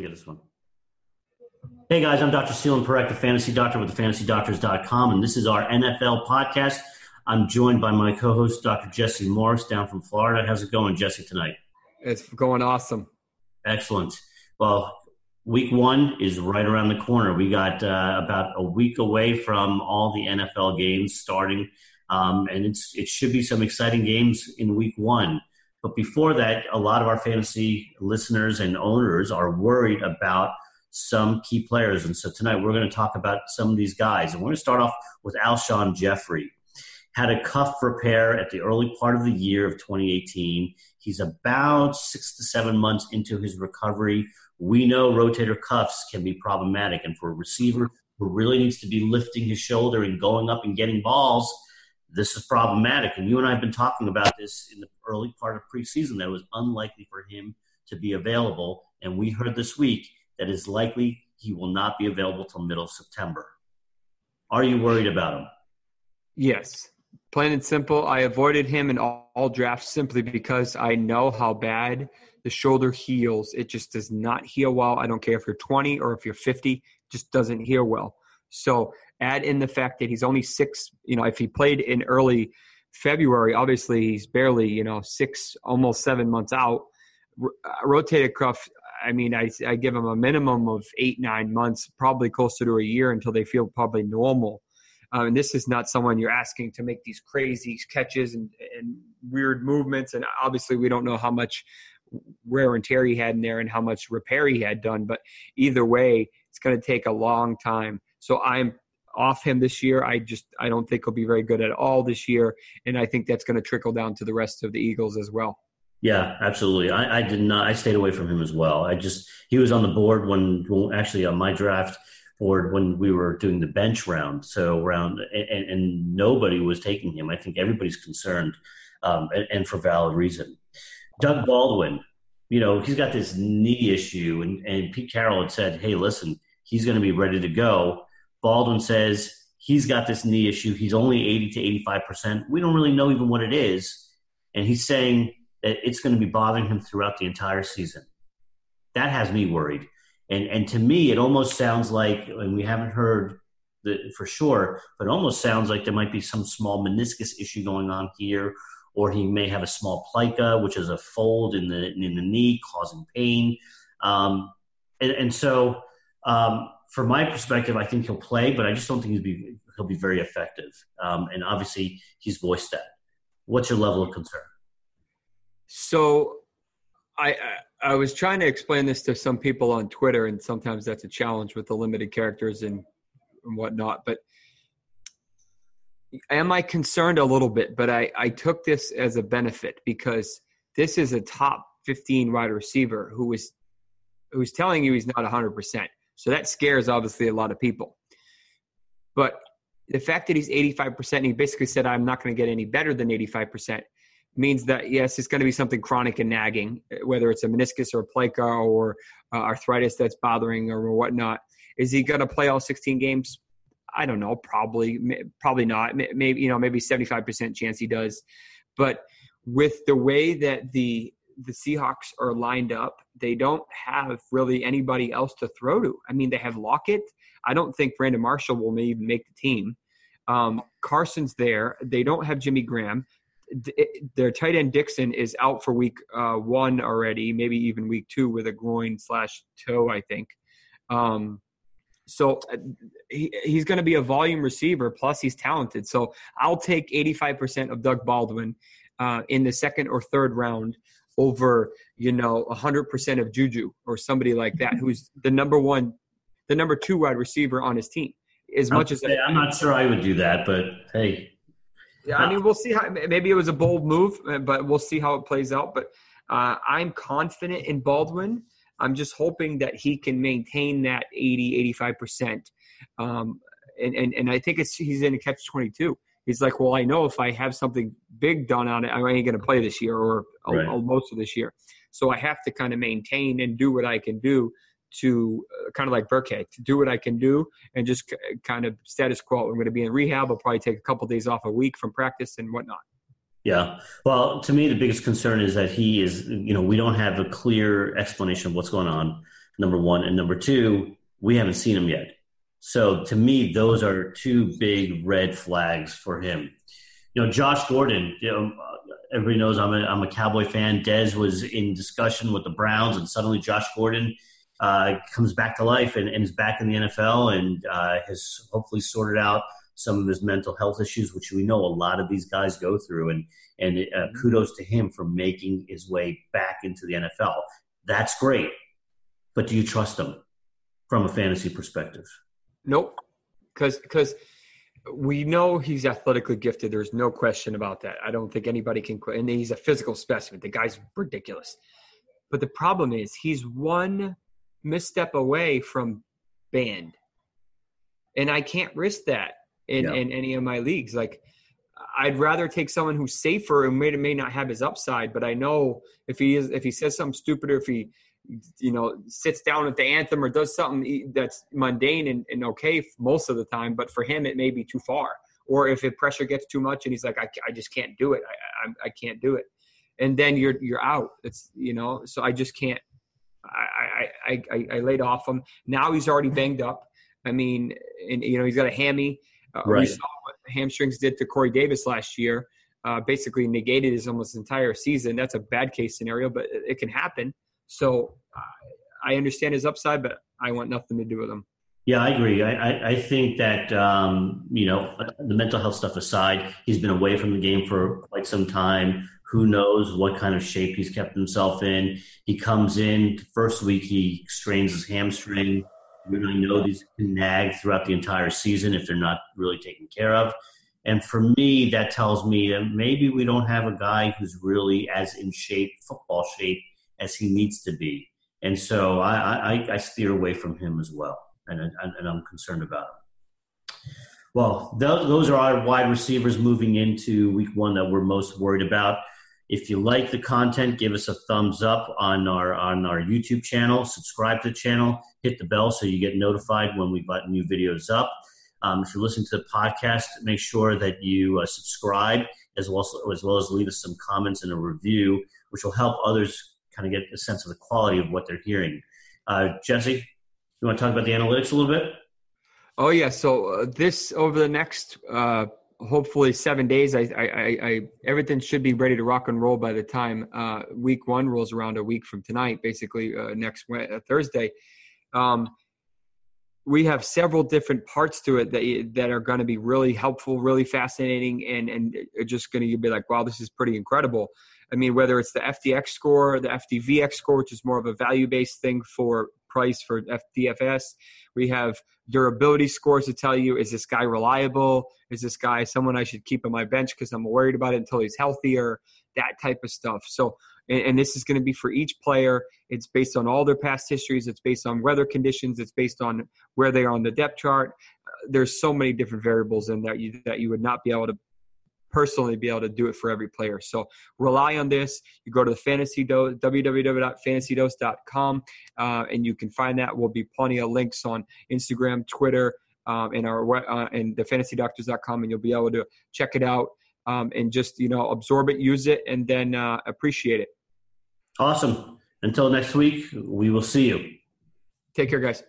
You get this one. Hey guys, I'm Dr. Selene Parekh, the Fantasy Doctor with the fantasydoctors.com, and this is our NFL podcast. I'm joined by my co-host, Dr. Jesse Morris, down from Florida. How's it going, Jesse, tonight? It's going awesome. Excellent. Well, week one is right around the corner. We got about a week away from all the NFL games starting, and it should be some exciting games in week one. But before that, a lot of our fantasy listeners and owners are worried about some key players. And so tonight we're going to talk about some of these guys. And we're going to start off with Alshon Jeffery. Had a cuff repair at the early part of the year of 2018. He's about 6 to 7 months into his recovery. We know rotator cuffs can be problematic. And for a receiver who really needs to be lifting his shoulder and going up and getting balls, this is problematic. And you and I have been talking about this in the early part of preseason that it was unlikely for him to be available. And we heard this week that it's likely he will not be available till middle of September. Are you worried about him? Yes. Plain and simple, I avoided him in all drafts simply because I know how bad the shoulder heals. It just does not heal well. I don't care if you're 20 or if you're 50, it just doesn't heal well. So add in the fact that he's only six, if he played in early February, obviously he's barely, 6, almost 7 months out. Rotator cuff, I give him a minimum of 8-9 months, probably closer to a year until they feel probably normal. And this is not someone you're asking to make these crazy catches and weird movements. And obviously we don't know how much wear and tear he had in there and how much repair he had done. But either way, it's going to take a long time. So I'm off him this year. I don't think he'll be very good at all this year. And I think that's going to trickle down to the rest of the Eagles as well. Yeah, absolutely. I did not. I stayed away from him as well. He was on the board on my draft board when we were doing the bench round. So and nobody was taking him. I think everybody's concerned, and for valid reason. Doug Baldwin, he's got this knee issue, and Pete Carroll had said, hey, listen, he's going to be ready to go. Baldwin says he's got this knee issue. He's only 80 to 85%. We don't really know even what it is. And he's saying that it's going to be bothering him throughout the entire season. That has me worried. And to me, it almost sounds like, and we haven't heard for sure, but it almost sounds like there might be some small meniscus issue going on here, or he may have a small plica, which is a fold in the knee causing pain. So from my perspective, I think he'll play, but I just don't think he'll be very effective. And obviously, he's voiced that. What's your level of concern? So I was trying to explain this to some people on Twitter, and sometimes that's a challenge with the limited characters and whatnot. But am I concerned a little bit? But I took this as a benefit because this is a top 15 wide receiver who's telling you he's not 100%. So that scares obviously a lot of people. But the fact that he's 85% and he basically said, I'm not going to get any better than 85%. Means that, yes, it's going to be something chronic and nagging, whether it's a meniscus or a plica or arthritis that's bothering or whatnot. Is he going to play all 16 games? I don't know. Probably not. Maybe, maybe 75% chance he does. But with the way that the Seahawks are lined up, they don't have really anybody else to throw to. They have Lockett. I don't think Brandon Marshall will even make the team. Carson's there. They don't have Jimmy Graham. Their tight end Dixon is out for week one already, maybe even week two with a groin/toe, I think. So he's going to be a volume receiver, plus he's talented. So I'll take 85% of Doug Baldwin in the second or third round over, 100% of Juju or somebody like that, who's the number two wide receiver on his team. I'm not sure I would do that, but hey. Yeah, we'll see how. Maybe it was a bold move, but we'll see how it plays out. But I'm confident in Baldwin. I'm just hoping that he can maintain that 80, 85%. And I think he's in a catch-22. He's like, well, I know if I have something big done on it, I ain't going to play this year or right. Most of this year. So I have to kind of maintain and do what I can do to kind of like Burkhead, to do what I can do and just kind of status quo. I'm going to be in rehab. I'll probably take a couple of days off a week from practice and whatnot. Yeah. Well, to me, the biggest concern is that he is, we don't have a clear explanation of what's going on. number one. And number two, we haven't seen him yet. So to me, those are two big red flags for him. You know, Josh Gordon, you know, everybody knows I'm a Cowboy fan. Dez was in discussion with the Browns, and suddenly Josh Gordon comes back to life and is back in the NFL and has hopefully sorted out some of his mental health issues, which we know a lot of these guys go through. And kudos to him for making his way back into the NFL. That's great. But do you trust him from a fantasy perspective? Nope. Because we know he's athletically gifted. There's no question about that. I don't think anybody can – and he's a physical specimen. The guy's ridiculous. But the problem is he's one misstep away from banned. And I can't risk that in any of my leagues. Like, I'd rather take someone who's safer and may not have his upside, but I know if he says something stupid or if he – you know, sits down at the anthem or does something that's mundane and okay most of the time, but for him it may be too far. Or if the pressure gets too much and he's like, I just can't do it. I can't do it. And then you're out. It's, you know, so I just can't. I laid off him. Now he's already banged up. I mean, and you know, he's got a hammy. Right. We saw what the hamstrings did to Corey Davis last year. Basically negated his almost entire season. That's a bad case scenario, but it can happen. So I understand his upside, but I want nothing to do with him. Yeah, I agree. I think that, you know, the mental health stuff aside, he's been away from the game for quite some time. Who knows what kind of shape he's kept himself in. He comes in the first week, he strains his hamstring. We really know these can nag throughout the entire season if they're not really taken care of. And for me, that tells me that maybe we don't have a guy who's really as in shape, football shape, as he needs to be. And so I steer away from him as well, and I'm concerned about him. Well, those are our wide receivers moving into week one that we're most worried about. If you like the content, give us a thumbs up on our YouTube channel, subscribe to the channel, hit the bell so you get notified when we put new videos up. If you listen to the podcast, make sure that you subscribe as well as leave us some comments and a review, which will help others kind of get a sense of the quality of what they're hearing. Jesse, you want to talk about the analytics a little bit? Oh, yeah. So this over the next hopefully 7 days, I everything should be ready to rock and roll by the time week one rolls around a week from tonight, basically next Thursday. We have several different parts to it that are going to be really helpful, really fascinating, and just going to be like, wow, this is pretty incredible. I mean, whether it's the FDX score, the FDVX score, which is more of a value-based thing for price for FDFS. We have durability scores to tell you, is this guy reliable? Is this guy someone I should keep on my bench because I'm worried about it until he's healthier? That type of stuff. So, and this is going to be for each player. It's based on all their past histories. It's based on weather conditions. It's based on where they are on the depth chart. There's so many different variables in there that you would not be able to personally be able to do it for every player. So rely on this. You go to the Fantasy Dose, www.fantasydose.com, and you can find that. Will be plenty of links on Instagram, Twitter, and the fantasydoctors.com, and you'll be able to check it out and just, you know, absorb it, use it, and then appreciate it. Awesome. Until next week, we will see you. Take care, guys.